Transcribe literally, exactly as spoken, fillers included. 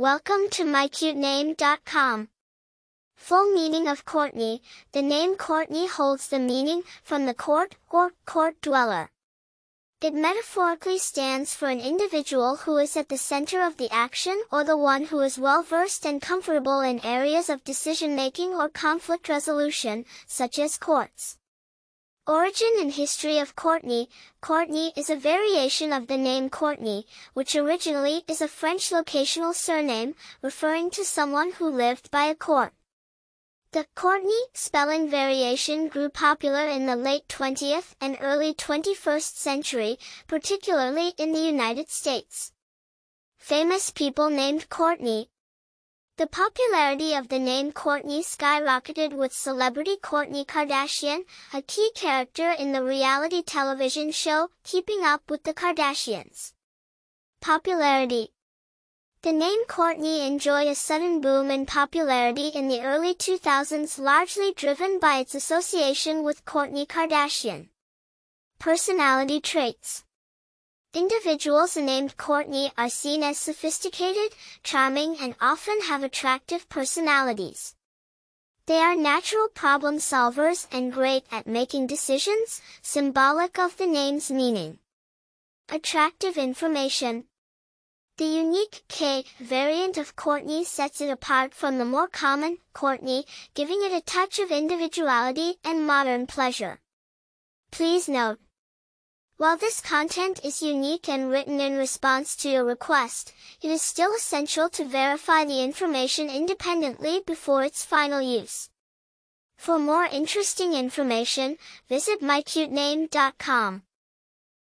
Welcome to my cute name dot com. Full meaning of Kourtney. The name Kourtney holds the meaning from the court or court dweller. It metaphorically stands for an individual who is at the center of the action or the one who is well-versed and comfortable in areas of decision-making or conflict resolution, such as courts. Origin and history of Kourtney. Kourtney is a variation of the name Kourtney, which originally is a French locational surname, referring to someone who lived by a court. The Kourtney spelling variation grew popular in the late twentieth and early twenty-first century, particularly in the United States. Famous people named Kourtney. The popularity of the name Kourtney skyrocketed with celebrity Kourtney Kardashian, a key character in the reality television show Keeping Up with the Kardashians. Popularity. The name Kourtney enjoyed a sudden boom in popularity in the early two thousands, largely driven by its association with Kourtney Kardashian. Personality traits. Individuals named Kourtney are seen as sophisticated, charming, and often have attractive personalities. They are natural problem solvers and great at making decisions, symbolic of the name's meaning. Attractive information. The unique K variant of Kourtney sets it apart from the more common Kourtney, giving it a touch of individuality and modern pleasure. Please note, while this content is unique and written in response to your request, it is still essential to verify the information independently before its final use. For more interesting information, visit my cute name dot com.